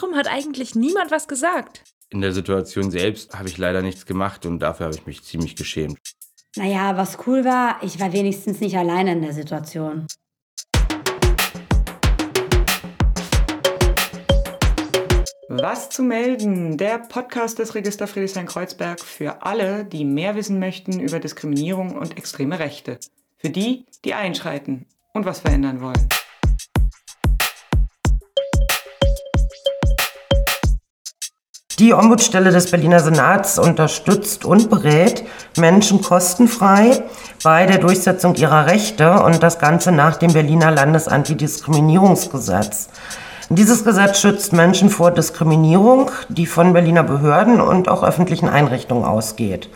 Warum hat eigentlich niemand was gesagt? In der Situation selbst habe ich leider nichts gemacht und dafür habe ich mich ziemlich geschämt. Naja, was cool war, ich war wenigstens nicht alleine in der Situation. Was zu melden? Der Podcast des Register Friedrichshain-Kreuzberg für alle, die mehr wissen möchten über Diskriminierung und extreme Rechte. Für die, die einschreiten und was verändern wollen. Die Ombudsstelle des Berliner Senats unterstützt und berät Menschen kostenfrei bei der Durchsetzung ihrer Rechte und das Ganze nach dem Berliner Landes-Antidiskriminierungsgesetz. Dieses Gesetz schützt Menschen vor Diskriminierung, die von Berliner Behörden und auch öffentlichen Einrichtungen ausgeht.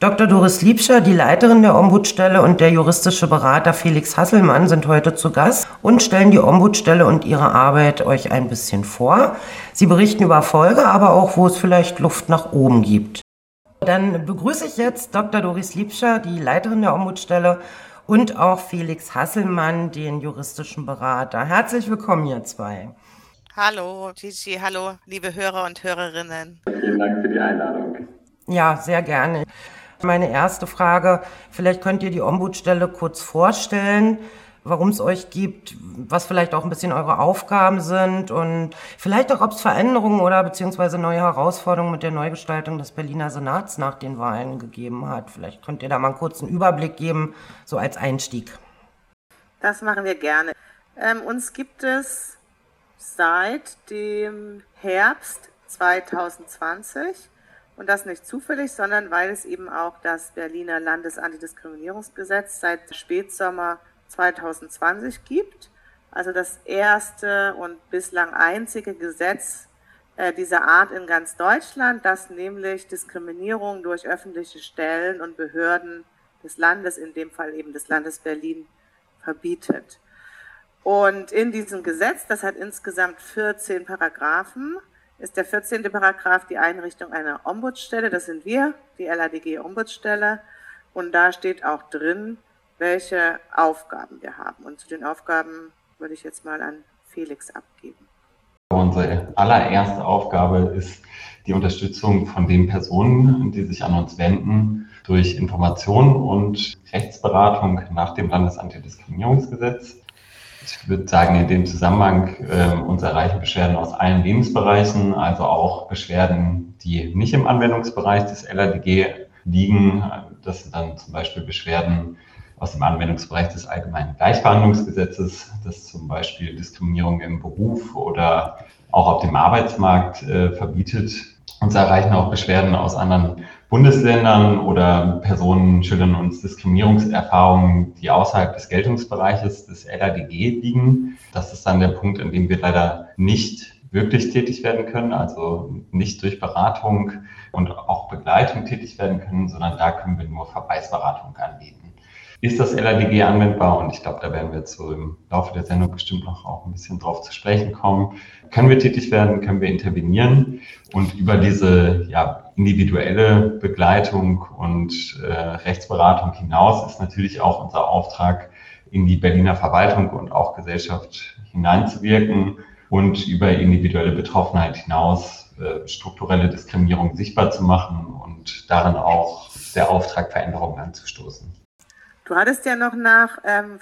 Dr. Doris Liebscher, die Leiterin der Ombudsstelle, und der juristische Berater Felix Hasselmann sind heute zu Gast und stellen die Ombudsstelle und ihre Arbeit euch ein bisschen vor. Sie berichten über Erfolge, aber auch, wo es vielleicht Luft nach oben gibt. Dann begrüße ich jetzt Dr. Doris Liebscher, die Leiterin der Ombudsstelle, und auch Felix Hasselmann, den juristischen Berater. Herzlich willkommen, ihr zwei. Hallo, Gigi. Hallo, liebe Hörer und Hörerinnen. Vielen Dank für die Einladung. Ja, sehr gerne. Meine erste Frage, vielleicht könnt ihr die Ombudsstelle kurz vorstellen, warum es euch gibt, was vielleicht auch ein bisschen eure Aufgaben sind und vielleicht auch, ob es Veränderungen oder beziehungsweise neue Herausforderungen mit der Neugestaltung des Berliner Senats nach den Wahlen gegeben hat. Vielleicht könnt ihr da mal einen kurzen Überblick geben, so als Einstieg. Das machen wir gerne. Uns gibt es seit dem Herbst 2020 und das nicht zufällig, sondern weil es eben auch das Berliner Landes-Antidiskriminierungsgesetz seit Spätsommer 2020 gibt, also das erste und bislang einzige Gesetz dieser Art in ganz Deutschland, das nämlich Diskriminierung durch öffentliche Stellen und Behörden des Landes, in dem Fall eben des Landes Berlin, verbietet. Und in diesem Gesetz, das hat insgesamt 14 Paragraphen, ist der 14. Paragraph die Einrichtung einer Ombudsstelle, das sind wir, die LADG-Ombudstelle, und da steht auch drin, welche Aufgaben wir haben. Und zu den Aufgaben würde ich jetzt mal an Felix abgeben. Unsere allererste Aufgabe ist die Unterstützung von den Personen, die sich an uns wenden, durch Informationen und Rechtsberatung nach dem Landesantidiskriminierungsgesetz. Ich würde sagen, in dem Zusammenhang uns erreichen Beschwerden aus allen Lebensbereichen, also auch Beschwerden, die nicht im Anwendungsbereich des LADG liegen. Das sind dann zum Beispiel Beschwerden aus dem Anwendungsbereich des Allgemeinen Gleichbehandlungsgesetzes, das zum Beispiel Diskriminierung im Beruf oder auch auf dem Arbeitsmarkt verbietet. Uns erreichen auch Beschwerden aus anderen Bundesländern oder Personen schildern uns Diskriminierungserfahrungen, die außerhalb des Geltungsbereiches des LADG liegen. Das ist dann der Punkt, an dem wir leider nicht wirklich tätig werden können, also nicht durch Beratung und auch Begleitung tätig werden können, sondern da können wir nur Verweisberatung anbieten. Ist das LADG anwendbar? Und ich glaube, da werden wir so im Laufe der Sendung bestimmt noch auch ein bisschen drauf zu sprechen kommen. Können wir tätig werden? Können wir intervenieren? Und über diese individuelle Begleitung und Rechtsberatung hinaus ist natürlich auch unser Auftrag, in die Berliner Verwaltung und auch Gesellschaft hineinzuwirken und über individuelle Betroffenheit hinaus strukturelle Diskriminierung sichtbar zu machen und darin auch der Auftrag, Veränderungen anzustoßen. Du hattest ja noch nach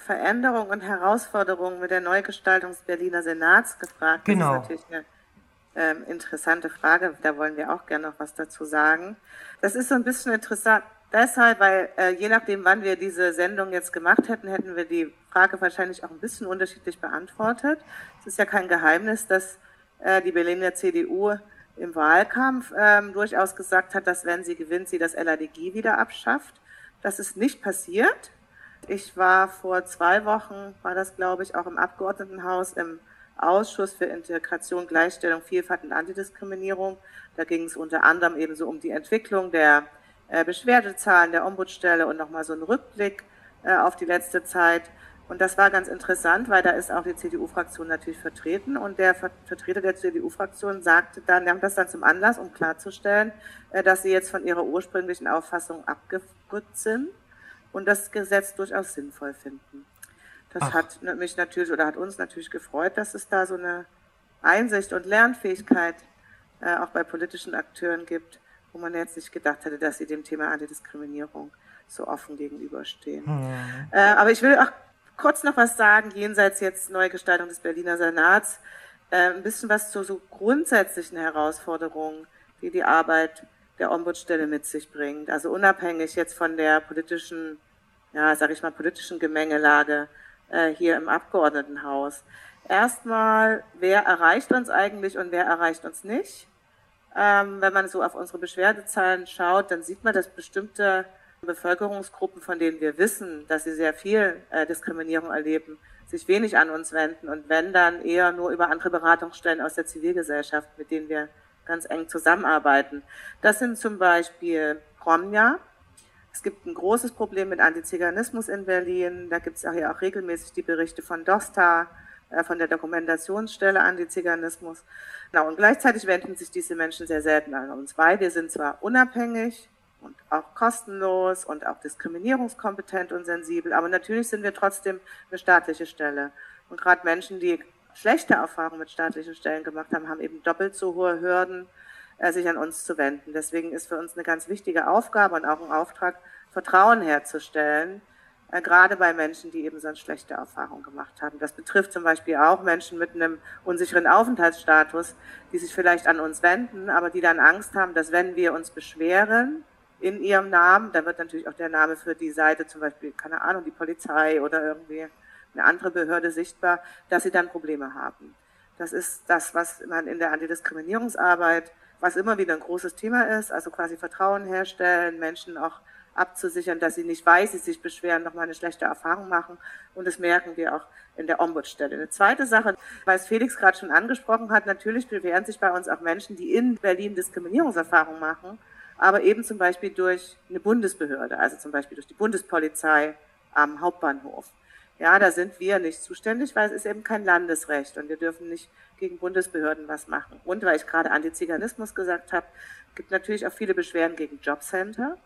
Veränderungen und Herausforderungen mit der Neugestaltung des Berliner Senats gefragt. Genau. Das ist natürlich eine interessante Frage. Da wollen wir auch gerne noch was dazu sagen. Das ist so ein bisschen interessant deshalb, weil je nachdem, wann wir diese Sendung jetzt gemacht hätten, hätten wir die Frage wahrscheinlich auch ein bisschen unterschiedlich beantwortet. Es ist ja kein Geheimnis, dass die Berliner CDU im Wahlkampf durchaus gesagt hat, dass, wenn sie gewinnt, sie das LADG wieder abschafft. Das ist nicht passiert. Ich war vor 2 Wochen, auch im Abgeordnetenhaus, im Ausschuss für Integration, Gleichstellung, Vielfalt und Antidiskriminierung. Da ging es unter anderem eben so um die Entwicklung der Beschwerdezahlen der Ombudsstelle und nochmal so einen Rückblick auf die letzte Zeit. Und das war ganz interessant, weil da ist auch die CDU-Fraktion natürlich vertreten. Und der Vertreter der CDU-Fraktion sagte dann, nahm das dann zum Anlass, um klarzustellen, dass sie jetzt von ihrer ursprünglichen Auffassung abgerückt sind und das Gesetz durchaus sinnvoll finden. Das hat mich natürlich oder hat uns natürlich gefreut, dass es da so eine Einsicht und Lernfähigkeit auch bei politischen Akteuren gibt, wo man jetzt nicht gedacht hätte, dass sie dem Thema Antidiskriminierung so offen gegenüberstehen. Mhm. Aber ich will auch kurz noch was sagen, jenseits jetzt Neugestaltung des Berliner Senats, ein bisschen was zu so grundsätzlichen Herausforderungen, die die Arbeit der Ombudsstelle mit sich bringt. Also unabhängig jetzt von der politischen, ja, sag ich mal, politischen Gemengelage hier im Abgeordnetenhaus. Erstmal, wer erreicht uns eigentlich und wer erreicht uns nicht? Wenn man so auf unsere Beschwerdezahlen schaut, dann sieht man, dass bestimmte Bevölkerungsgruppen, von denen wir wissen, dass sie sehr viel Diskriminierung erleben, sich wenig an uns wenden und wenn, dann eher nur über andere Beratungsstellen aus der Zivilgesellschaft, mit denen wir ganz eng zusammenarbeiten. Das sind zum Beispiel Promja. Es gibt ein großes Problem mit Antiziganismus in Berlin. Da gibt es ja auch regelmäßig die Berichte von DOSTA, von der Dokumentationsstelle Antiziganismus. Genau, und gleichzeitig wenden sich diese Menschen sehr selten an uns, weil wir sind zwar unabhängig und auch kostenlos und auch diskriminierungskompetent und sensibel, aber natürlich sind wir trotzdem eine staatliche Stelle. Und gerade Menschen, die schlechte Erfahrungen mit staatlichen Stellen gemacht haben, haben eben doppelt so hohe Hürden, sich an uns zu wenden. Deswegen ist für uns eine ganz wichtige Aufgabe und auch ein Auftrag, Vertrauen herzustellen, gerade bei Menschen, die eben sonst schlechte Erfahrungen gemacht haben. Das betrifft zum Beispiel auch Menschen mit einem unsicheren Aufenthaltsstatus, die sich vielleicht an uns wenden, aber die dann Angst haben, dass wenn wir uns beschweren in ihrem Namen, dann wird natürlich auch der Name für die Seite, zum Beispiel, keine Ahnung, die Polizei oder irgendwie eine andere Behörde sichtbar, dass sie dann Probleme haben. Das ist das, was man in der Antidiskriminierungsarbeit, was immer wieder ein großes Thema ist, also quasi Vertrauen herstellen, Menschen auch abzusichern, dass sie nicht, weil sie sich beschweren, nochmal eine schlechte Erfahrung machen. Und das merken wir auch in der Ombudsstelle. Eine zweite Sache, weil es Felix gerade schon angesprochen hat, natürlich bewähren sich bei uns auch Menschen, die in Berlin Diskriminierungserfahrung machen, aber eben zum Beispiel durch eine Bundesbehörde, also zum Beispiel durch die Bundespolizei am Hauptbahnhof. Ja, da sind wir nicht zuständig, weil es ist eben kein Landesrecht und wir dürfen nicht gegen Bundesbehörden was machen. Und weil ich gerade Antiziganismus gesagt habe, gibt natürlich auch viele Beschwerden gegen Jobcenter.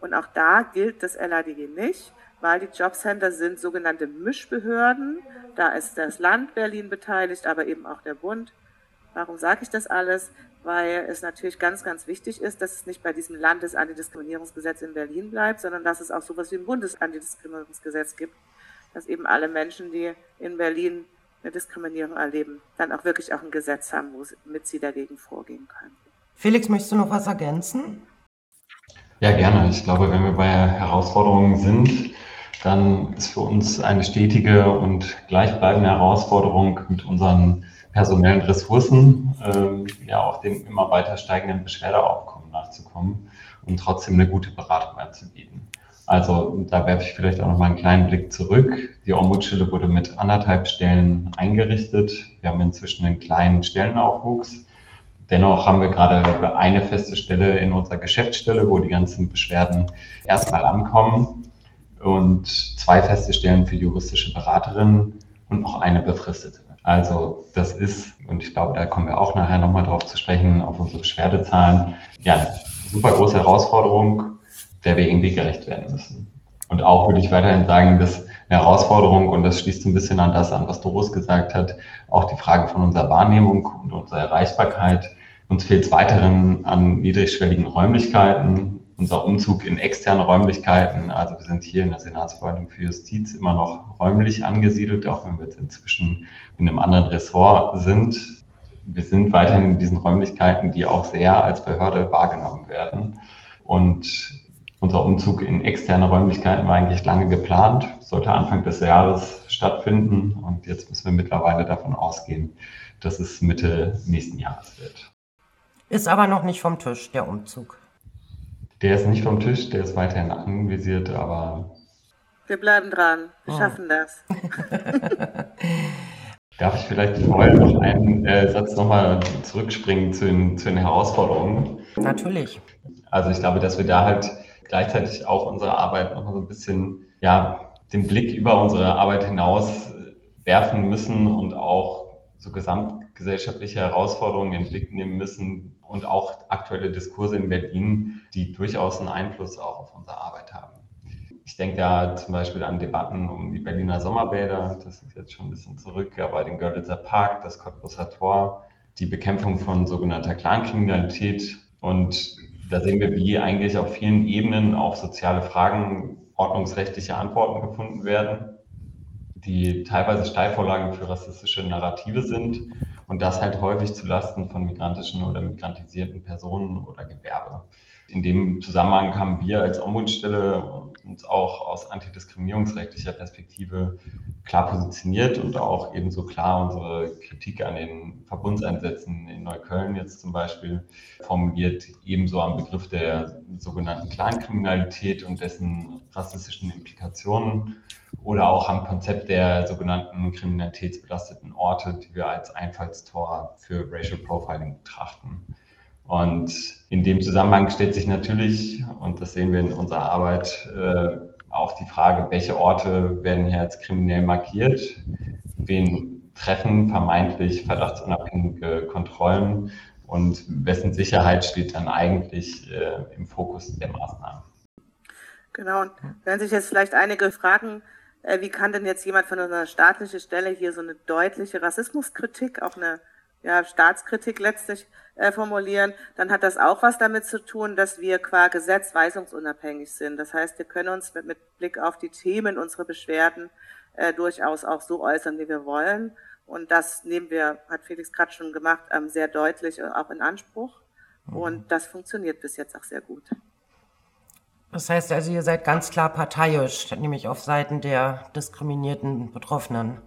Und auch da gilt das LADG nicht, weil die Jobcenter sind sogenannte Mischbehörden. Da ist das Land Berlin beteiligt, aber eben auch der Bund. Warum sage ich das alles? Weil es natürlich ganz, ganz wichtig ist, dass es nicht bei diesem Landes-Antidiskriminierungsgesetz in Berlin bleibt, sondern dass es auch sowas wie ein Bundes-Antidiskriminierungsgesetz gibt, dass eben alle Menschen, die in Berlin eine Diskriminierung erleben, dann auch wirklich auch ein Gesetz haben, womit sie dagegen vorgehen können. Felix, möchtest du noch was ergänzen? Ja, gerne. Ich glaube, wenn wir bei Herausforderungen sind, dann ist für uns eine stetige und gleichbleibende Herausforderung mit unseren personellen Ressourcen, ja auch dem immer weiter steigenden Beschwerdeaufkommen nachzukommen und trotzdem eine gute Beratung anzubieten. Also da werfe ich vielleicht auch nochmal einen kleinen Blick zurück. Die Ombudsstelle wurde mit 1,5 Stellen eingerichtet. Wir haben inzwischen einen kleinen Stellenaufwuchs. Dennoch haben wir gerade eine feste Stelle in unserer Geschäftsstelle, wo die ganzen Beschwerden erstmal ankommen und 2 feste Stellen für juristische Beraterinnen und noch eine befristete. Also das ist, und ich glaube, da kommen wir auch nachher nochmal drauf zu sprechen, auf unsere Beschwerdezahlen, ja, eine super große Herausforderung, der wir irgendwie gerecht werden müssen. Und auch würde ich weiterhin sagen, dass eine Herausforderung, und das schließt ein bisschen an das an, was Doris gesagt hat, auch die Frage von unserer Wahrnehmung und unserer Erreichbarkeit. Uns fehlt es weiterhin an niedrigschwelligen Räumlichkeiten, unser Umzug in externe Räumlichkeiten. Also wir sind hier in der Senatsverwaltung für Justiz immer noch räumlich angesiedelt, auch wenn wir jetzt inzwischen in einem anderen Ressort sind. Wir sind weiterhin in diesen Räumlichkeiten, die auch sehr als Behörde wahrgenommen werden. Und unser Umzug in externe Räumlichkeiten war eigentlich lange geplant, sollte Anfang des Jahres stattfinden und jetzt müssen wir mittlerweile davon ausgehen, dass es Mitte nächsten Jahres wird. Ist aber noch nicht vom Tisch, der Umzug. Der ist nicht vom Tisch, der ist weiterhin anvisiert, aber... Wir bleiben dran, wir schaffen das. Darf ich vielleicht vorher noch einen Satz nochmal zurückspringen zu den Herausforderungen? Natürlich. Also ich glaube, dass wir da halt gleichzeitig auch unsere Arbeit nochmal so ein bisschen, ja, den Blick über unsere Arbeit hinaus werfen müssen und auch so gesamtgesellschaftliche Herausforderungen in den Blick nehmen müssen und auch aktuelle Diskurse in Berlin, die durchaus einen Einfluss auch auf unsere Arbeit haben. Ich denke da zum Beispiel an Debatten um die Berliner Sommerbäder, das ist jetzt schon ein bisschen zurück, aber den Görlitzer Park, das Kottbusser Tor, die Bekämpfung von sogenannter Clankriminalität. Und da sehen wir, wie eigentlich auf vielen Ebenen auf soziale Fragen ordnungsrechtliche Antworten gefunden werden, die teilweise Steilvorlagen für rassistische Narrative sind und das halt häufig zulasten von migrantischen oder migrantisierten Personen oder Gewerbe. In dem Zusammenhang haben wir als Ombudsstelle uns auch aus antidiskriminierungsrechtlicher Perspektive klar positioniert und auch ebenso klar unsere Kritik an den Verbundseinsätzen in Neukölln jetzt zum Beispiel formuliert, ebenso am Begriff der sogenannten Clankriminalität und dessen rassistischen Implikationen oder auch am Konzept der sogenannten kriminalitätsbelasteten Orte, die wir als Einfallstor für Racial Profiling betrachten. Und in dem Zusammenhang stellt sich natürlich, und das sehen wir in unserer Arbeit, auch die Frage, welche Orte werden hier als kriminell markiert, wen treffen vermeintlich verdachtsunabhängige Kontrollen und wessen Sicherheit steht dann eigentlich im Fokus der Maßnahmen. Genau, und werden sich jetzt vielleicht einige fragen, wie kann denn jetzt jemand von unserer staatlichen Stelle hier so eine deutliche Rassismuskritik, auch eine Staatskritik letztlich formulieren, dann hat das auch was damit zu tun, dass wir qua Gesetz weisungsunabhängig sind. Das heißt, wir können uns mit Blick auf die Themen unserer Beschwerden durchaus auch so äußern, wie wir wollen. Und das nehmen wir, hat Felix gerade schon gemacht, sehr deutlich auch in Anspruch. Und das funktioniert bis jetzt auch sehr gut. Das heißt also, ihr seid ganz klar parteiisch, nämlich auf Seiten der diskriminierten Betroffenen.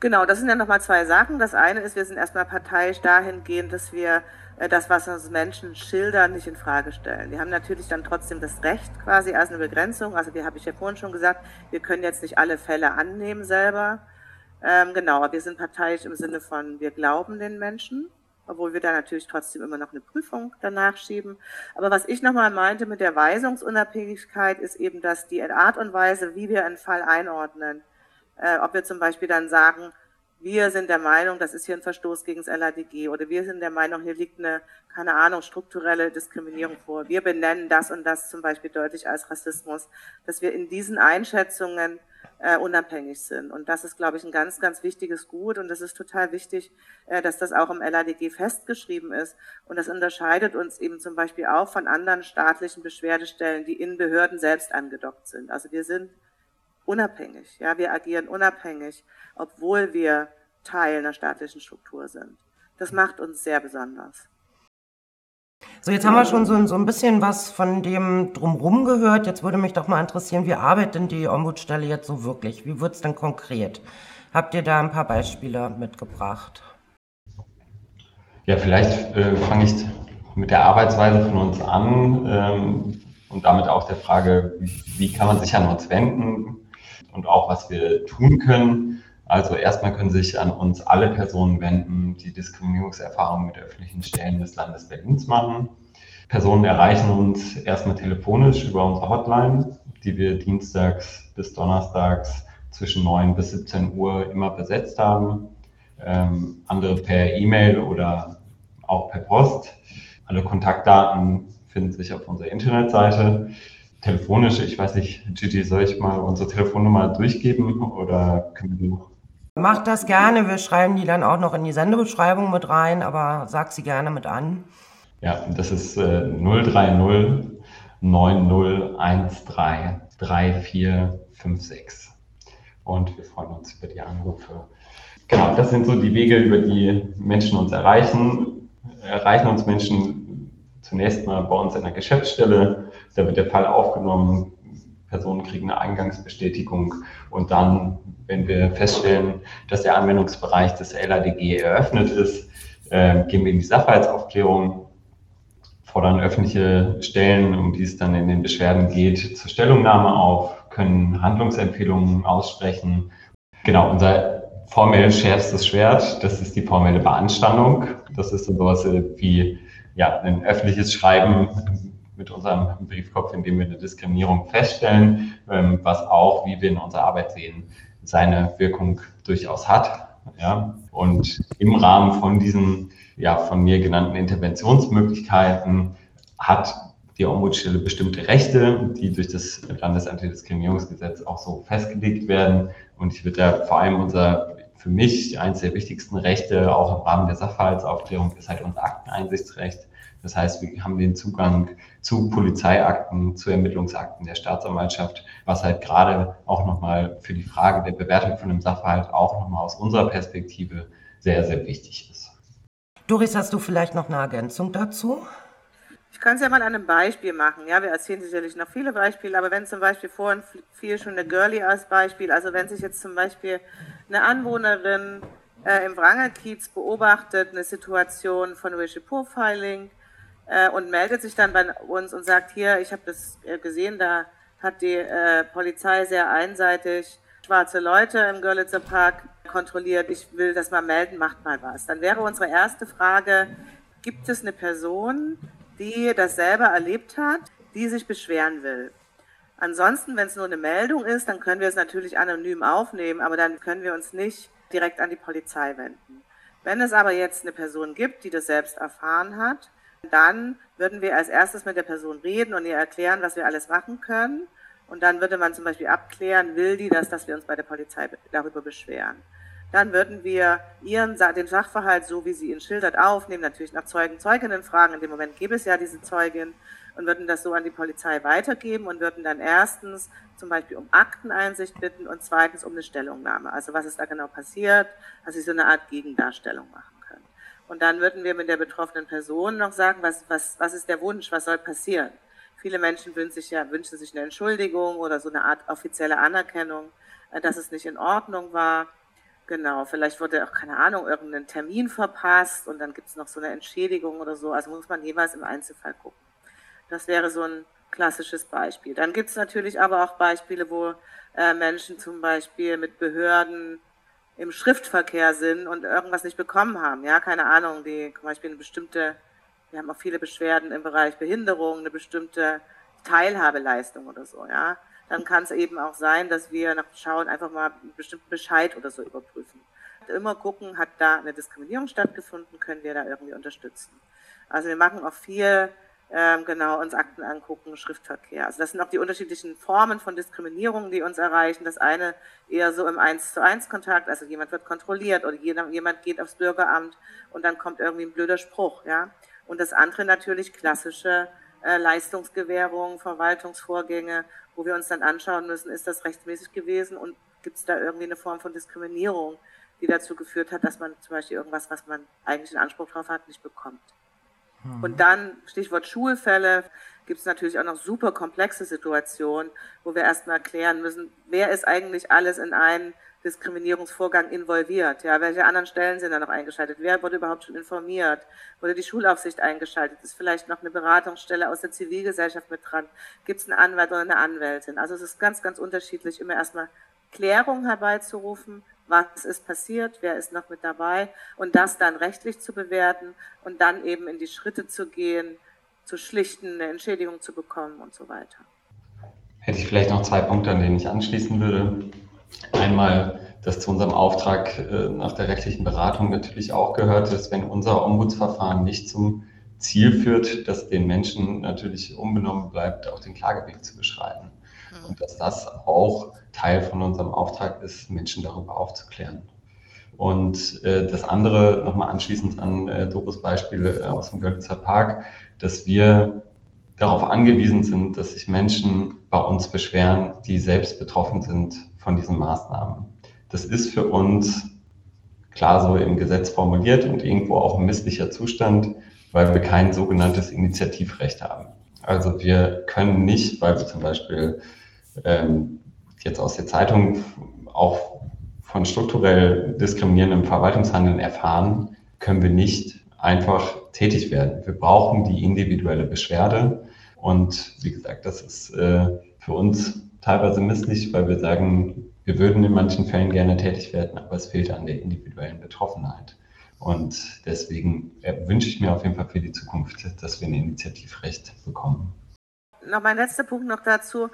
Genau, das sind ja nochmal zwei Sachen. Das eine ist, wir sind erstmal parteiisch dahingehend, dass wir das, was uns Menschen schildern, nicht in Frage stellen. Wir haben natürlich dann trotzdem das Recht quasi als eine Begrenzung. Also die habe ich ja vorhin schon gesagt, wir können jetzt nicht alle Fälle annehmen selber. Genau, aber wir sind parteiisch im Sinne von, wir glauben den Menschen, obwohl wir da natürlich trotzdem immer noch eine Prüfung danach schieben. Aber was ich nochmal meinte mit der Weisungsunabhängigkeit ist eben, dass die Art und Weise, wie wir einen Fall einordnen, ob wir zum Beispiel dann sagen, wir sind der Meinung, das ist hier ein Verstoß gegen das LADG oder wir sind der Meinung, hier liegt eine, keine Ahnung, strukturelle Diskriminierung vor. Wir benennen das und das zum Beispiel deutlich als Rassismus, dass wir in diesen Einschätzungen unabhängig sind. Und das ist, glaube ich, ein ganz, ganz wichtiges Gut. Und das ist total wichtig, dass das auch im LADG festgeschrieben ist. Und das unterscheidet uns eben zum Beispiel auch von anderen staatlichen Beschwerdestellen, die in Behörden selbst angedockt sind. Also wir sind unabhängig, wir agieren unabhängig, obwohl wir Teil einer staatlichen Struktur sind. Das macht uns sehr besonders. So, jetzt haben wir schon so ein bisschen was von dem Drumherum gehört. Jetzt würde mich doch mal interessieren, wie arbeitet denn die Ombudsstelle jetzt so wirklich? Wie wird es denn konkret? Habt ihr da ein paar Beispiele mitgebracht? Ja, vielleicht fange ich mit der Arbeitsweise von uns an und damit auch der Frage, wie kann man sich an uns wenden? Und auch, was wir tun können. Also erstmal können sich an uns alle Personen wenden, die Diskriminierungserfahrungen mit öffentlichen Stellen des Landes Berlins machen. Personen erreichen uns erstmal telefonisch über unsere Hotline, die wir dienstags bis donnerstags zwischen 9 bis 17 Uhr immer besetzt haben. Andere per E-Mail oder auch per Post. Alle Kontaktdaten finden sich auf unserer Internetseite. Telefonisch, ich weiß nicht, Gigi, soll ich mal unsere Telefonnummer durchgeben oder können wir noch? Mach das gerne, wir schreiben die dann auch noch in die Sendebeschreibung mit rein, aber sag sie gerne mit an. Ja, das ist 030 9013 3456 und wir freuen uns über die Anrufe. Genau, das sind so die Wege, über die Menschen uns erreichen. Erreichen uns Menschen zunächst mal bei uns in der Geschäftsstelle. Da wird der Fall aufgenommen, Personen kriegen eine Eingangsbestätigung und dann, wenn wir feststellen, dass der Anwendungsbereich des LADG eröffnet ist, gehen wir in die Sachverhaltsaufklärung, fordern öffentliche Stellen, um die es dann in den Beschwerden geht, zur Stellungnahme auf, können Handlungsempfehlungen aussprechen. Genau, unser formell schärfstes Schwert, das ist die formelle Beanstandung. Das ist so sowas wie ein öffentliches Schreiben mit unserem Briefkopf, in dem wir eine Diskriminierung feststellen, was auch, wie wir in unserer Arbeit sehen, seine Wirkung durchaus hat. Ja? Und im Rahmen von diesen von mir genannten Interventionsmöglichkeiten hat die Ombudsstelle bestimmte Rechte, die durch das Landes-Antidiskriminierungsgesetz auch so festgelegt werden. Und ich würde da vor allem für mich eines der wichtigsten Rechte, auch im Rahmen der Sachverhaltsaufklärung, ist halt unser Akteneinsichtsrecht. Das heißt, wir haben den Zugang zu Polizeiakten, zu Ermittlungsakten der Staatsanwaltschaft, was halt gerade auch nochmal für die Frage der Bewertung von einem Sachverhalt auch nochmal aus unserer Perspektive sehr, sehr wichtig ist. Doris, hast du vielleicht noch eine Ergänzung dazu? Ich kann es ja mal an einem Beispiel machen. Ja, wir erzählen sicherlich noch viele Beispiele, aber wenn zum Beispiel vorhin fiel schon der Görli als Beispiel, also wenn sich jetzt zum Beispiel eine Anwohnerin im Wrangelkiez beobachtet, eine Situation von Racial Profiling und meldet sich dann bei uns und sagt, hier, ich habe das gesehen, da hat die Polizei sehr einseitig schwarze Leute im Görlitzer Park kontrolliert, ich will das mal melden, macht mal was. Dann wäre unsere erste Frage, gibt es eine Person, die das selber erlebt hat, die sich beschweren will. Ansonsten, wenn es nur eine Meldung ist, dann können wir es natürlich anonym aufnehmen, aber dann können wir uns nicht direkt an die Polizei wenden. Wenn es aber jetzt eine Person gibt, die das selbst erfahren hat, dann würden wir als erstes mit der Person reden und ihr erklären, was wir alles machen können. Und dann würde man zum Beispiel abklären, will die das, dass wir uns bei der Polizei darüber beschweren. Dann würden wir den Sachverhalt, so wie sie ihn schildert, aufnehmen, natürlich nach Zeugen, Zeuginnen fragen, in dem Moment gäbe es ja diese Zeugin, und würden das so an die Polizei weitergeben und würden dann erstens zum Beispiel um Akteneinsicht bitten und zweitens um eine Stellungnahme. Also was ist da genau passiert, dass sie so eine Art Gegendarstellung machen können. Und dann würden wir mit der betroffenen Person noch sagen, was ist der Wunsch, was soll passieren. Viele Menschen wünschen sich eine Entschuldigung oder so eine Art offizielle Anerkennung, dass es nicht in Ordnung war. Genau, vielleicht wurde auch, keine Ahnung, irgendein Termin verpasst und dann gibt es noch so eine Entschädigung oder so. Also muss man jeweils im Einzelfall gucken. Das wäre so ein klassisches Beispiel. Dann gibt es natürlich aber auch Beispiele, wo Menschen zum Beispiel mit Behörden im Schriftverkehr sind und irgendwas nicht bekommen haben. Ja, keine Ahnung, wir haben auch viele Beschwerden im Bereich Behinderung, eine bestimmte Teilhabeleistung oder so, ja. Dann kann es eben auch sein, dass wir nachschauen, einfach mal einen bestimmten Bescheid oder so überprüfen. Immer gucken, hat da eine Diskriminierung stattgefunden, können wir da irgendwie unterstützen. Also wir machen auch viel, uns Akten angucken, Schriftverkehr. Also das sind auch die unterschiedlichen Formen von Diskriminierung, die uns erreichen. Das eine eher so im 1:1 Kontakt, also jemand wird kontrolliert oder jemand geht aufs Bürgeramt und dann kommt irgendwie ein blöder Spruch, ja. Und das andere natürlich klassische Leistungsgewährung, Verwaltungsvorgänge, wo wir uns dann anschauen müssen, ist das rechtmäßig gewesen und gibt es da irgendwie eine Form von Diskriminierung, die dazu geführt hat, dass man zum Beispiel irgendwas, was man eigentlich in Anspruch drauf hat, nicht bekommt. Mhm. Und dann, Stichwort Schulfälle, gibt es natürlich auch noch super komplexe Situationen, wo wir erstmal erklären müssen, wer ist eigentlich alles in einen Diskriminierungsvorgang involviert, ja, welche anderen Stellen sind da noch eingeschaltet, wer wurde überhaupt schon informiert, wurde die Schulaufsicht eingeschaltet, ist vielleicht noch eine Beratungsstelle aus der Zivilgesellschaft mit dran, gibt es einen Anwalt oder eine Anwältin, also es ist ganz, ganz unterschiedlich, immer erstmal Klärung herbeizurufen, was ist passiert, wer ist noch mit dabei und das dann rechtlich zu bewerten und dann eben in die Schritte zu gehen, zu schlichten, eine Entschädigung zu bekommen und so weiter. Hätte ich vielleicht noch 2 Punkte, an denen ich anschließen würde. Einmal, dass zu unserem Auftrag nach der rechtlichen Beratung natürlich auch gehört, dass wenn unser Ombudsverfahren nicht zum Ziel führt, dass den Menschen natürlich unbenommen bleibt, auch den Klageweg zu beschreiten. Und dass das auch Teil von unserem Auftrag ist, Menschen darüber aufzuklären. Und das andere, nochmal anschließend an Doris Beispiel aus dem Görlitzer Park, dass wir darauf angewiesen sind, dass sich Menschen bei uns beschweren, die selbst betroffen sind von diesen Maßnahmen. Das ist für uns klar so im Gesetz formuliert und irgendwo auch ein misslicher Zustand, weil wir kein sogenanntes Initiativrecht haben. Also wir können nicht, weil wir zum Beispiel jetzt aus der Zeitung auch von strukturell diskriminierendem Verwaltungshandeln erfahren, können wir nicht einfach tätig werden. Wir brauchen die individuelle Beschwerde und wie gesagt, das ist für uns teilweise misslich, weil wir sagen, wir würden in manchen Fällen gerne tätig werden, aber es fehlt an der individuellen Betroffenheit. Und deswegen wünsche ich mir auf jeden Fall für die Zukunft, dass wir ein Initiativrecht bekommen. Noch mein letzter Punkt noch dazu,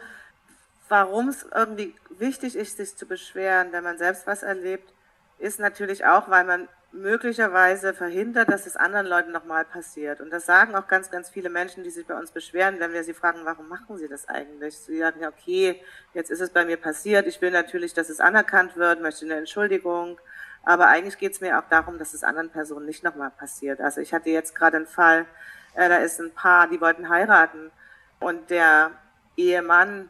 warum es irgendwie wichtig ist, sich zu beschweren, wenn man selbst was erlebt, ist natürlich auch, weil man möglicherweise verhindert, dass es anderen Leuten nochmal passiert. Und das sagen auch ganz, ganz viele Menschen, die sich bei uns beschweren, wenn wir sie fragen, warum machen sie das eigentlich? Sie sagen, ja, okay, jetzt ist es bei mir passiert, ich will natürlich, dass es anerkannt wird, möchte eine Entschuldigung, aber eigentlich geht es mir auch darum, dass es anderen Personen nicht nochmal passiert. Also ich hatte jetzt gerade einen Fall, da ist ein Paar, die wollten heiraten und der Ehemann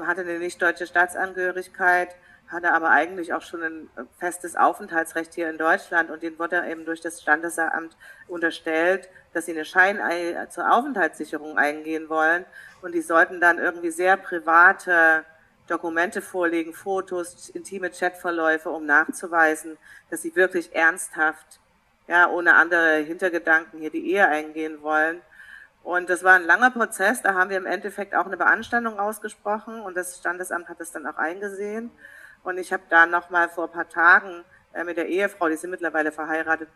hatte eine nicht deutsche Staatsangehörigkeit, hatte aber eigentlich auch schon ein festes Aufenthaltsrecht hier in Deutschland und denen wurde eben durch das Standesamt unterstellt, dass sie eine Scheineihe zur Aufenthaltssicherung eingehen wollen und die sollten dann irgendwie sehr private Dokumente vorlegen, Fotos, intime Chatverläufe, um nachzuweisen, dass sie wirklich ernsthaft, ja, ohne andere Hintergedanken hier die Ehe eingehen wollen. Und das war ein langer Prozess, da haben wir im Endeffekt auch eine Beanstandung ausgesprochen und das Standesamt hat das dann auch eingesehen. Und ich habe da nochmal vor ein paar Tagen mit der Ehefrau, die sind mittlerweile verheiratet,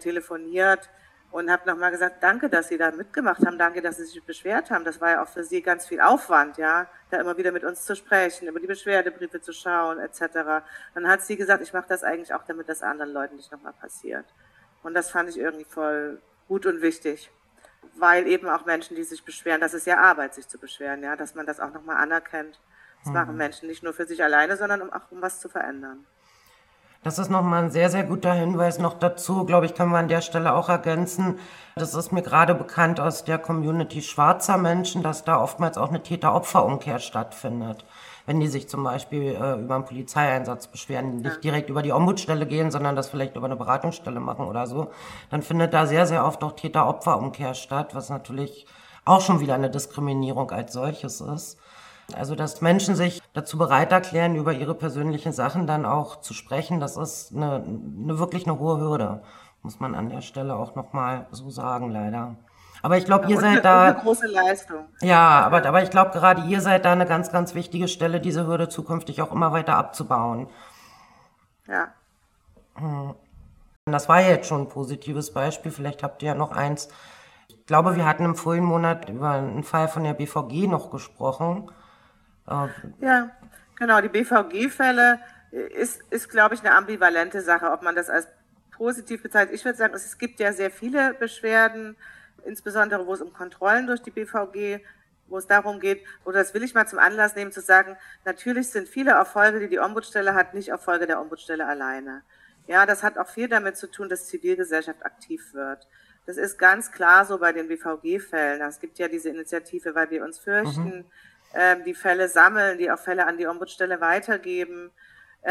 telefoniert und habe nochmal gesagt, danke, dass Sie da mitgemacht haben, danke, dass Sie sich beschwert haben. Das war ja auch für Sie ganz viel Aufwand, ja, da immer wieder mit uns zu sprechen, über die Beschwerdebriefe zu schauen etc. Dann hat sie gesagt, ich mache das eigentlich auch, damit das anderen Leuten nicht nochmal passiert. Und das fand ich irgendwie voll gut und wichtig, weil eben auch Menschen, die sich beschweren, das ist ja Arbeit, sich zu beschweren, ja, dass man das auch nochmal anerkennt. Das machen Menschen nicht nur für sich alleine, sondern auch um was zu verändern. Das ist nochmal ein sehr, sehr guter Hinweis noch dazu. Glaube ich, kann man an der Stelle auch ergänzen. Das ist mir gerade bekannt aus der Community schwarzer Menschen, dass da oftmals auch eine Täter-Opfer-Umkehr stattfindet. Wenn die sich zum Beispiel über einen Polizeieinsatz beschweren, nicht direkt über die Ombudsstelle gehen, sondern das vielleicht über eine Beratungsstelle machen oder so, dann findet da sehr, sehr oft auch Täter-Opfer-Umkehr statt, was natürlich auch schon wieder eine Diskriminierung als solches ist. Also, dass Menschen sich dazu bereit erklären, über ihre persönlichen Sachen dann auch zu sprechen, das ist eine wirklich eine hohe Hürde, muss man an der Stelle auch nochmal so sagen, leider. Aber ich glaube, ihr seid da... Eine große Leistung. Ja, aber ich glaube, gerade ihr seid da eine ganz, ganz wichtige Stelle, diese Hürde zukünftig auch immer weiter abzubauen. Ja. Das war jetzt schon ein positives Beispiel, vielleicht habt ihr ja noch eins. Ich glaube, wir hatten im vorigen Monat über einen Fall von der BVG noch gesprochen. Ja, genau, die BVG-Fälle ist, glaube ich, eine ambivalente Sache, ob man das als positiv bezeichnet. Ich würde sagen, es gibt ja sehr viele Beschwerden, insbesondere wo es um Kontrollen durch die BVG, wo es darum geht, oder das will ich mal zum Anlass nehmen, zu sagen, natürlich sind viele Erfolge, die die Ombudsstelle hat, nicht Erfolge der Ombudsstelle alleine. Ja, das hat auch viel damit zu tun, dass Zivilgesellschaft aktiv wird. Das ist ganz klar so bei den BVG-Fällen. Es gibt ja diese Initiative, weil wir uns fürchten, die Fälle sammeln, die auch Fälle an die Ombudsstelle weitergeben.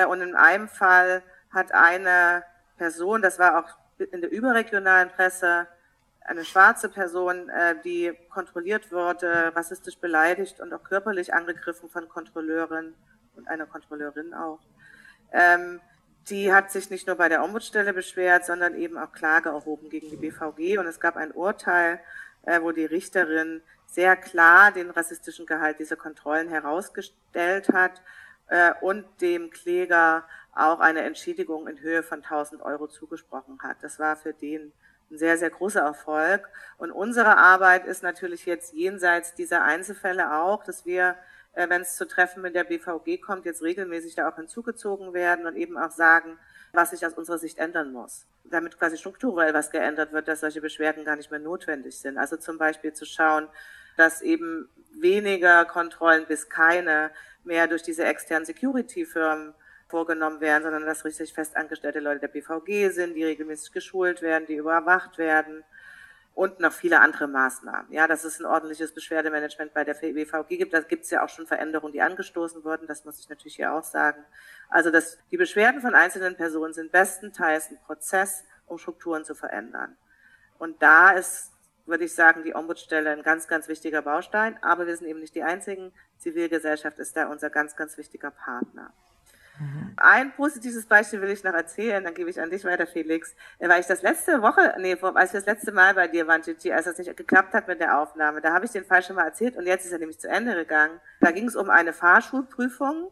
Und in einem Fall hat eine Person, das war auch in der überregionalen Presse, eine schwarze Person, die kontrolliert wurde, rassistisch beleidigt und auch körperlich angegriffen von Kontrolleuren und einer Kontrolleurin auch. Die hat sich nicht nur bei der Ombudsstelle beschwert, sondern eben auch Klage erhoben gegen die BVG. Und es gab ein Urteil, wo die Richterin sehr klar den rassistischen Gehalt dieser Kontrollen herausgestellt hat und dem Kläger auch eine Entschädigung in Höhe von 1.000 Euro zugesprochen hat. Das war für den ein sehr, sehr großer Erfolg. Und unsere Arbeit ist natürlich jetzt jenseits dieser Einzelfälle auch, dass wir, wenn es zu Treffen mit der BVG kommt, jetzt regelmäßig da auch hinzugezogen werden und eben auch sagen, was sich aus unserer Sicht ändern muss, damit quasi strukturell was geändert wird, dass solche Beschwerden gar nicht mehr notwendig sind. Also zum Beispiel zu schauen, dass eben weniger Kontrollen bis keine mehr durch diese externen Security-Firmen vorgenommen werden, sondern dass richtig festangestellte Leute der BVG sind, die regelmäßig geschult werden, die überwacht werden und noch viele andere Maßnahmen. Ja, dass es ein ordentliches Beschwerdemanagement bei der BVG gibt, da gibt es ja auch schon Veränderungen, die angestoßen wurden, das muss ich natürlich hier auch sagen. Also dass die Beschwerden von einzelnen Personen sind bestenteils ein Prozess, um Strukturen zu verändern. Und da ist, würde ich sagen, die Ombudsstelle ein ganz, ganz wichtiger Baustein, aber wir sind eben nicht die einzigen. Zivilgesellschaft ist da unser ganz, ganz wichtiger Partner. Ein positives Beispiel will ich noch erzählen, dann gebe ich an dich weiter, Felix. Weil ich das letzte Woche, als wir das letzte Mal bei dir waren, Gigi, als das nicht geklappt hat mit der Aufnahme, da habe ich den Fall schon mal erzählt und jetzt ist er nämlich zu Ende gegangen. Da ging es um eine Fahrschulprüfung.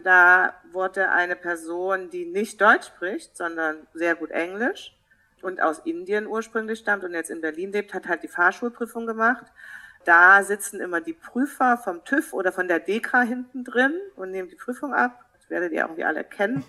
Da wurde eine Person, die nicht Deutsch spricht, sondern sehr gut Englisch und aus Indien ursprünglich stammt und jetzt in Berlin lebt, hat halt die Fahrschulprüfung gemacht. Da sitzen immer die Prüfer vom TÜV oder von der DEKRA hinten drin und nehmen die Prüfung ab. Werdet ihr irgendwie alle kennen.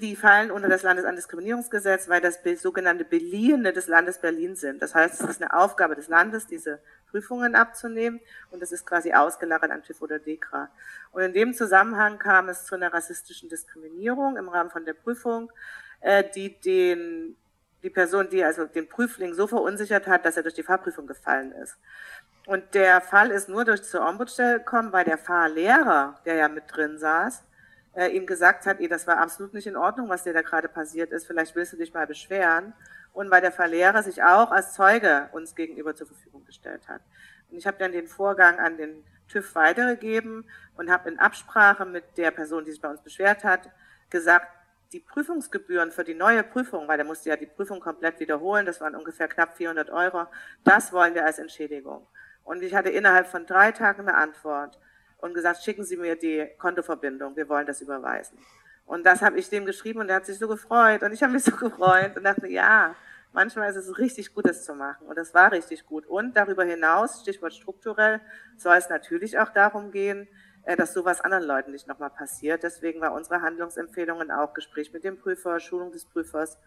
Die fallen unter das Landes-Antidiskriminierungsgesetz, weil das sogenannte Beliehene des Landes Berlin sind. Das heißt, es ist eine Aufgabe des Landes, diese Prüfungen abzunehmen, und das ist quasi ausgelagert an TÜV oder DEKRA. Und in dem Zusammenhang kam es zu einer rassistischen Diskriminierung im Rahmen von der Prüfung, die den Prüfling so verunsichert hat, dass er durch die Fahrprüfung gefallen ist. Und der Fall ist nur zur Ombudsstelle gekommen, weil der Fahrlehrer, der ja mit drin saß, ihm gesagt hat, das war absolut nicht in Ordnung, was dir da gerade passiert ist, vielleicht willst du dich mal beschweren. Und weil der Fahrlehrer sich auch als Zeuge uns gegenüber zur Verfügung gestellt hat. Und ich habe dann den Vorgang an den TÜV weitergegeben und habe in Absprache mit der Person, die sich bei uns beschwert hat, gesagt, die Prüfungsgebühren für die neue Prüfung, weil der musste ja die Prüfung komplett wiederholen, das waren ungefähr knapp 400 Euro, das wollen wir als Entschädigung. Und ich hatte innerhalb von 3 Tagen eine Antwort und gesagt, schicken Sie mir die Kontoverbindung, wir wollen das überweisen. Und das habe ich dem geschrieben und er hat sich so gefreut und ich habe mich so gefreut und dachte, ja, manchmal ist es richtig gut, das zu machen, und das war richtig gut. Und darüber hinaus, Stichwort strukturell, soll es natürlich auch darum gehen, dass sowas anderen Leuten nicht nochmal passiert. Deswegen war unsere Handlungsempfehlungen auch Gespräch mit dem Prüfer, Schulung des Prüfers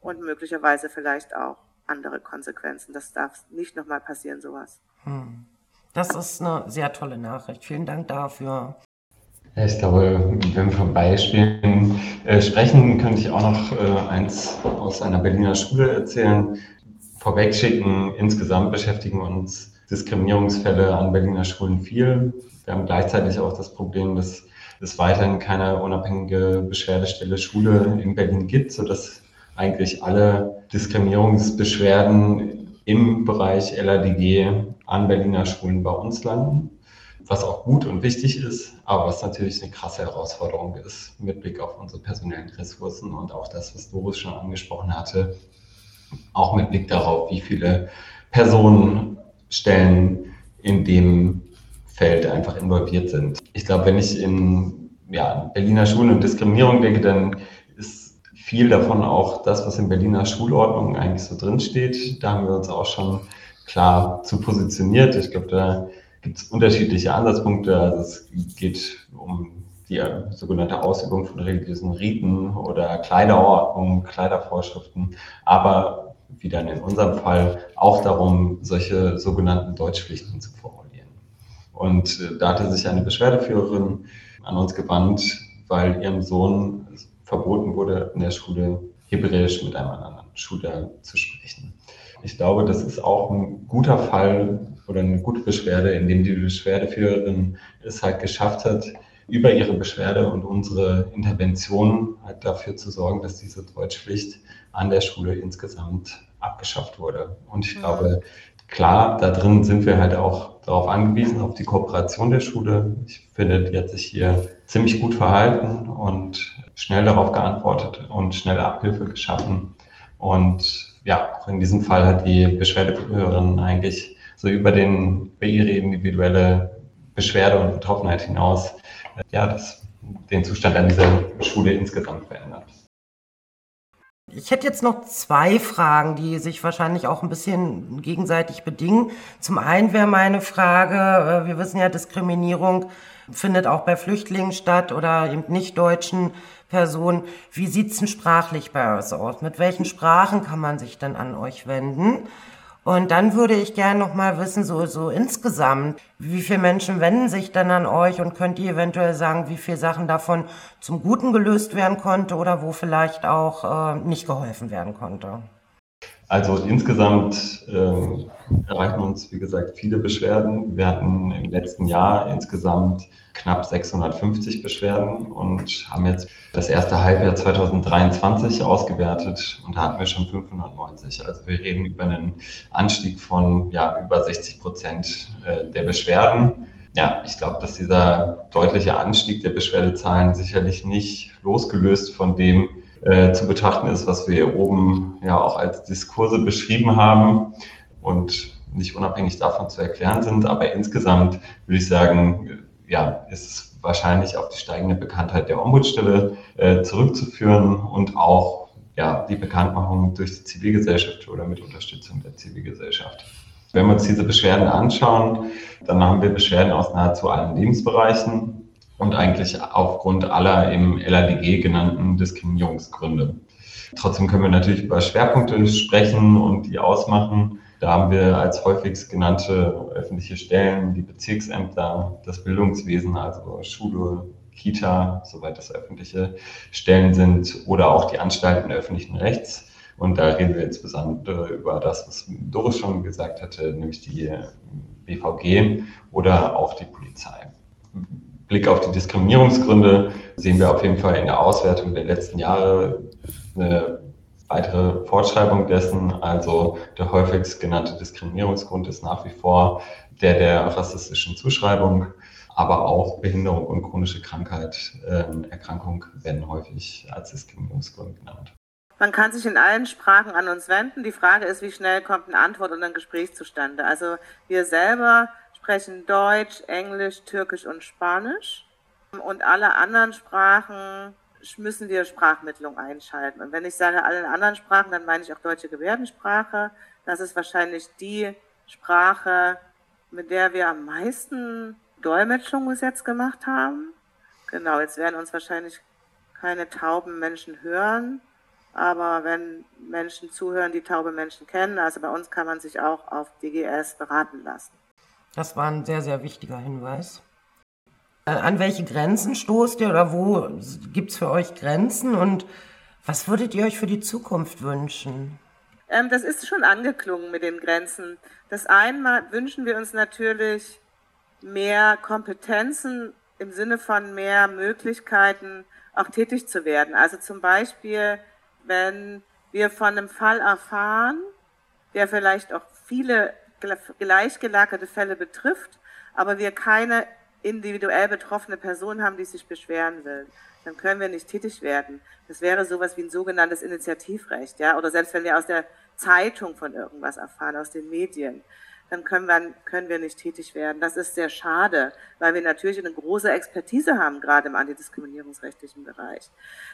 und möglicherweise vielleicht auch andere Konsequenzen. Das darf nicht nochmal passieren, sowas. Das ist eine sehr tolle Nachricht. Vielen Dank dafür. Ich glaube, wenn wir von Beispielen sprechen, könnte ich auch noch eins aus einer Berliner Schule erzählen. Vorwegschicken, insgesamt beschäftigen uns Diskriminierungsfälle an Berliner Schulen viel. Wir haben gleichzeitig auch das Problem, dass es weiterhin keine unabhängige Beschwerdestelle Schule in Berlin gibt, sodass eigentlich alle Diskriminierungsbeschwerden im Bereich LADG an Berliner Schulen bei uns landen, was auch gut und wichtig ist, aber was natürlich eine krasse Herausforderung ist mit Blick auf unsere personellen Ressourcen und auch das, was Doris schon angesprochen hatte, auch mit Blick darauf, wie viele Personenstellen in dem Feld einfach involviert sind. Ich glaube, wenn ich in Berliner Schulen und Diskriminierung denke, dann ist viel davon auch das, was in Berliner Schulordnung eigentlich so drinsteht. Da haben wir uns auch schon klar zu positioniert. Ich glaube, da gibt es unterschiedliche Ansatzpunkte. Also es geht um die sogenannte Ausübung von religiösen Riten oder Kleiderordnung, Kleidervorschriften, aber wie dann in unserem Fall auch darum, solche sogenannten Deutschpflichten zu formulieren. Und da hatte sich eine Beschwerdeführerin an uns gewandt, weil ihrem Sohn verboten wurde, in der Schule Hebräisch mit einem anderen Schüler zu sprechen. Ich glaube, das ist auch ein guter Fall oder eine gute Beschwerde, in dem die Beschwerdeführerin es halt geschafft hat, über ihre Beschwerde und unsere Intervention halt dafür zu sorgen, dass diese Deutschpflicht an der Schule insgesamt abgeschafft wurde. Und ich glaube, klar, da drin sind wir halt auch darauf angewiesen, auf die Kooperation der Schule. Ich finde, die hat sich hier ziemlich gut verhalten und schnell darauf geantwortet und schnelle Abhilfe geschaffen. Und ja, auch in diesem Fall hat die Beschwerdeführerin eigentlich so über ihre individuelle Beschwerde und Betroffenheit hinaus den Zustand an dieser Schule insgesamt verändert. Ich hätte jetzt noch 2 Fragen, die sich wahrscheinlich auch ein bisschen gegenseitig bedingen. Zum einen wäre meine Frage, wir wissen ja, Diskriminierung findet auch bei Flüchtlingen statt oder eben nicht deutschen Personen. Wie sieht es denn sprachlich bei euch aus? Mit welchen Sprachen kann man sich denn an euch wenden? Und dann würde ich gerne nochmal wissen, so insgesamt, wie viele Menschen wenden sich dann an euch und könnt ihr eventuell sagen, wie viele Sachen davon zum Guten gelöst werden konnte oder wo vielleicht auch nicht geholfen werden konnte? Also insgesamt erreichen uns, wie gesagt, viele Beschwerden. Wir hatten im letzten Jahr insgesamt knapp 650 Beschwerden und haben jetzt das erste Halbjahr 2023 ausgewertet und da hatten wir schon 590. Also wir reden über einen Anstieg von über 60% der Beschwerden. Ja, ich glaube, dass dieser deutliche Anstieg der Beschwerdezahlen sicherlich nicht losgelöst von dem zu betrachten ist, was wir oben auch als Diskurse beschrieben haben und nicht unabhängig davon zu erklären sind. Aber insgesamt würde ich sagen, ist es wahrscheinlich auf die steigende Bekanntheit der Ombudsstelle zurückzuführen und auch die Bekanntmachung durch die Zivilgesellschaft oder mit Unterstützung der Zivilgesellschaft. Wenn wir uns diese Beschwerden anschauen, dann haben wir Beschwerden aus nahezu allen Lebensbereichen. und eigentlich aufgrund aller im LADG genannten Diskriminierungsgründe. Trotzdem können wir natürlich über Schwerpunkte sprechen und die ausmachen. Da haben wir als häufigst genannte öffentliche Stellen die Bezirksämter, das Bildungswesen, also Schule, Kita, soweit das öffentliche Stellen sind, oder auch die Anstalten öffentlichen Rechts. Und da reden wir insbesondere über das, was Doris schon gesagt hatte, nämlich die BVG oder auch die Polizei. Blick auf die Diskriminierungsgründe sehen wir auf jeden Fall in der Auswertung der letzten Jahre eine weitere Fortschreibung dessen. Also der häufigst genannte Diskriminierungsgrund ist nach wie vor der rassistischen Zuschreibung, aber auch Behinderung und chronische Krankheit, Erkrankung werden häufig als Diskriminierungsgrund genannt. Man kann sich in allen Sprachen an uns wenden. Die Frage ist, wie schnell kommt eine Antwort und ein Gespräch zustande? Also wir selber sprechen Deutsch, Englisch, Türkisch und Spanisch. Und alle anderen Sprachen müssen wir Sprachmittlung einschalten. Und wenn ich sage alle anderen Sprachen, dann meine ich auch deutsche Gebärdensprache. Das ist wahrscheinlich die Sprache, mit der wir am meisten Dolmetschung bis jetzt gemacht haben. Genau, jetzt werden uns wahrscheinlich keine tauben Menschen hören. Aber wenn Menschen zuhören, die taube Menschen kennen, also bei uns kann man sich auch auf DGS beraten lassen. Das war ein sehr, sehr wichtiger Hinweis. An welche Grenzen stoßt ihr oder wo gibt es für euch Grenzen und was würdet ihr euch für die Zukunft wünschen? Das ist schon angeklungen mit den Grenzen. Das eine wünschen wir uns natürlich mehr Kompetenzen im Sinne von mehr Möglichkeiten, auch tätig zu werden. Also zum Beispiel, wenn wir von einem Fall erfahren, der vielleicht auch viele gleichgelagerte Fälle betrifft, aber wir keine individuell betroffene Person haben, die sich beschweren will, dann können wir nicht tätig werden. Das wäre sowas wie ein sogenanntes Initiativrecht, ja, oder selbst wenn wir aus der Zeitung von irgendwas erfahren, aus den Medien, dann können wir nicht tätig werden. Das ist sehr schade, weil wir natürlich eine große Expertise haben, gerade im antidiskriminierungsrechtlichen Bereich.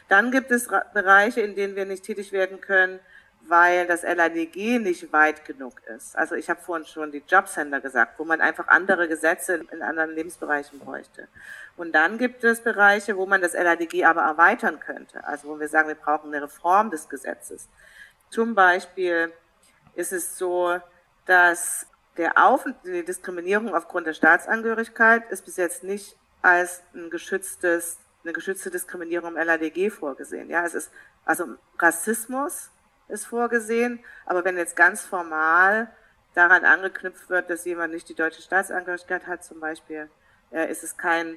Dann gibt es Bereiche, in denen wir nicht tätig werden können, weil das LADG nicht weit genug ist. Also ich habe vorhin schon die Jobcenter gesagt, wo man einfach andere Gesetze in anderen Lebensbereichen bräuchte. Und dann gibt es Bereiche, wo man das LADG aber erweitern könnte. Also wo wir sagen, wir brauchen eine Reform des Gesetzes. Zum Beispiel ist es so, dass die Diskriminierung aufgrund der Staatsangehörigkeit ist bis jetzt nicht als eine geschützte Diskriminierung im LADG vorgesehen. Ja, es ist, also Rassismus ist vorgesehen, aber wenn jetzt ganz formal daran angeknüpft wird, dass jemand nicht die deutsche Staatsangehörigkeit hat, zum Beispiel, ist es keine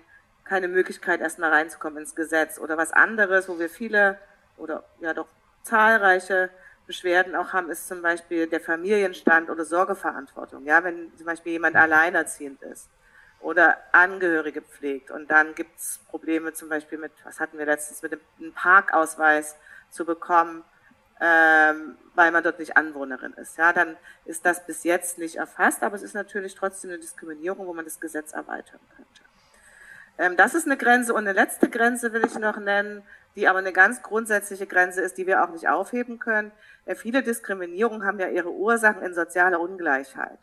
Möglichkeit, erstmal reinzukommen ins Gesetz. Oder was anderes, wo wir viele oder ja doch zahlreiche Beschwerden auch haben, ist zum Beispiel der Familienstand oder Sorgeverantwortung. Ja, wenn zum Beispiel jemand alleinerziehend ist oder Angehörige pflegt und dann gibt es Probleme zum Beispiel mit, was hatten wir letztens, mit einem Parkausweis zu bekommen, weil man dort nicht Anwohnerin ist. Ja, dann ist das bis jetzt nicht erfasst, aber es ist natürlich trotzdem eine Diskriminierung, wo man das Gesetz erweitern könnte. Das ist eine Grenze und eine letzte Grenze will ich noch nennen, die aber eine ganz grundsätzliche Grenze ist, die wir auch nicht aufheben können. Viele Diskriminierungen haben ja ihre Ursachen in sozialer Ungleichheit.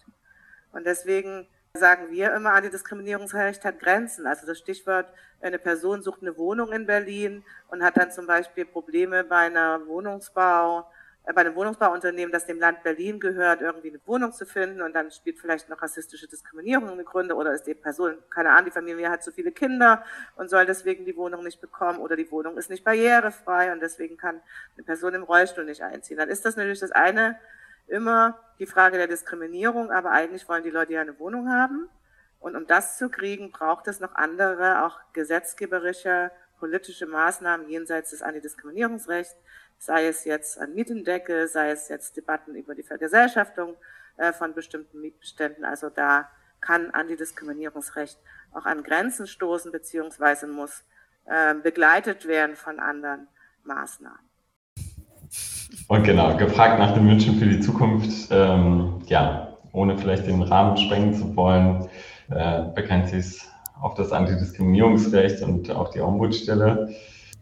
Und deswegen sagen wir immer, Antidiskriminierungsrecht hat Grenzen. Also das Stichwort, eine Person sucht eine Wohnung in Berlin und hat dann zum Beispiel Probleme bei einem Wohnungsbauunternehmen, das dem Land Berlin gehört, irgendwie eine Wohnung zu finden und dann spielt vielleicht noch rassistische Diskriminierung eine Gründe oder ist die Person, keine Ahnung, die Familie hat zu viele Kinder und soll deswegen die Wohnung nicht bekommen oder die Wohnung ist nicht barrierefrei und deswegen kann eine Person im Rollstuhl nicht einziehen. Dann ist das natürlich das eine immer die Frage der Diskriminierung, aber eigentlich wollen die Leute ja eine Wohnung haben und um das zu kriegen, braucht es noch andere, auch gesetzgeberische, politische Maßnahmen jenseits des Antidiskriminierungsrechts, sei es jetzt an Mietendecke, sei es jetzt Debatten über die Vergesellschaftung von bestimmten Mietbeständen. Also da kann Antidiskriminierungsrecht auch an Grenzen stoßen, beziehungsweise muss begleitet werden von anderen Maßnahmen. Und genau, gefragt nach den Wünschen für die Zukunft, ohne vielleicht den Rahmen sprengen zu wollen, bekennt sich auf das Antidiskriminierungsrecht und auch die Ombudsstelle.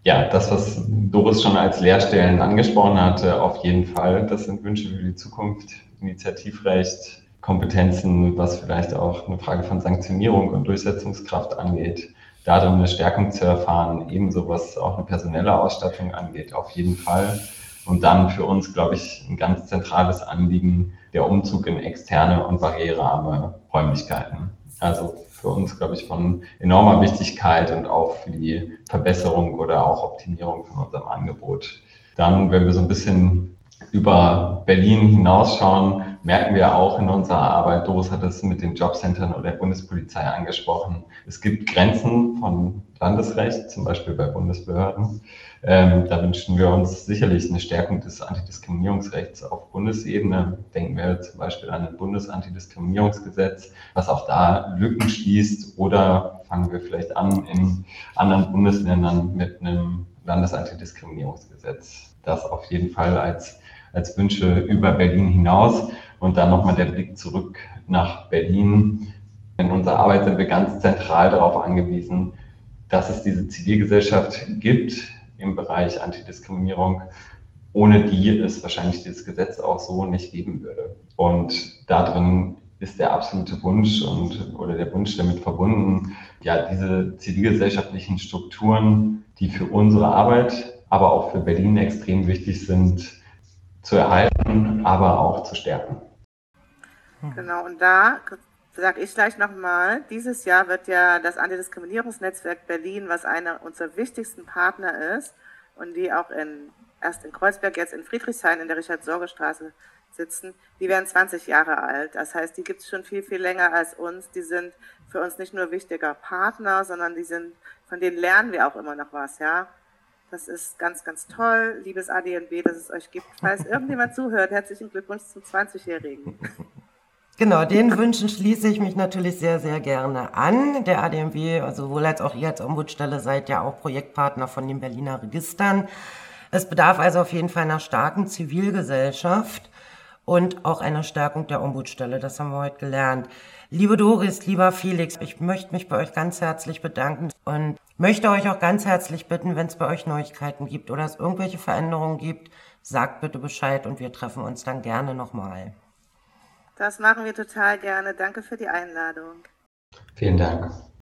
Ja, das, was Doris schon als Lehrstellen angesprochen hatte, auf jeden Fall. Das sind Wünsche für die Zukunft, Initiativrecht, Kompetenzen, was vielleicht auch eine Frage von Sanktionierung und Durchsetzungskraft angeht. darin eine Stärkung zu erfahren, ebenso was auch eine personelle Ausstattung angeht, auf jeden Fall. Und dann für uns, glaube ich, ein ganz zentrales Anliegen, der Umzug in externe und barrierearme Räumlichkeiten. Also für uns, glaube ich, von enormer Wichtigkeit und auch für die Verbesserung oder auch Optimierung von unserem Angebot. Dann, wenn wir so ein bisschen über Berlin hinausschauen, merken wir auch in unserer Arbeit, Doris hat es mit den Jobcentern oder der Bundespolizei angesprochen, es gibt Grenzen von Landesrecht, zum Beispiel bei Bundesbehörden. Da wünschen wir uns sicherlich eine Stärkung des Antidiskriminierungsrechts auf Bundesebene. Denken wir zum Beispiel an ein Bundesantidiskriminierungsgesetz, was auch da Lücken schließt. Oder fangen wir vielleicht an in anderen Bundesländern mit einem Landesantidiskriminierungsgesetz. Das auf jeden Fall als Wünsche über Berlin hinaus. Und dann nochmal der Blick zurück nach Berlin. In unserer Arbeit sind wir ganz zentral darauf angewiesen, dass es diese Zivilgesellschaft gibt im Bereich Antidiskriminierung, ohne die es wahrscheinlich dieses Gesetz auch so nicht geben würde. Und darin ist der absolute Wunsch oder der Wunsch damit verbunden, ja, diese zivilgesellschaftlichen Strukturen, die für unsere Arbeit, aber auch für Berlin extrem wichtig sind, zu erhalten, aber auch zu stärken. Genau, und da sage ich gleich nochmal, dieses Jahr wird ja das Antidiskriminierungsnetzwerk Berlin, was einer unserer wichtigsten Partner ist und die auch erst in Kreuzberg, jetzt in Friedrichshain in der Richard-Sorge-Straße sitzen, die werden 20 Jahre alt. Das heißt, die gibt es schon viel, viel länger als uns. Die sind für uns nicht nur wichtiger Partner, sondern von denen lernen wir auch immer noch was, ja. Das ist ganz, ganz toll, liebes ADNB, dass es euch gibt. Falls irgendjemand zuhört, herzlichen Glückwunsch zum 20-Jährigen. Genau, den Wünschen schließe ich mich natürlich sehr, sehr gerne an. Der ADMW, also sowohl als auch ihr als Ombudsstelle, seid ja auch Projektpartner von den Berliner Registern. Es bedarf also auf jeden Fall einer starken Zivilgesellschaft und auch einer Stärkung der Ombudsstelle. Das haben wir heute gelernt. Liebe Doris, lieber Felix, ich möchte mich bei euch ganz herzlich bedanken und möchte euch auch ganz herzlich bitten, wenn es bei euch Neuigkeiten gibt oder es irgendwelche Veränderungen gibt, sagt bitte Bescheid und wir treffen uns dann gerne nochmal. Das machen wir total gerne. Danke für die Einladung. Vielen Dank.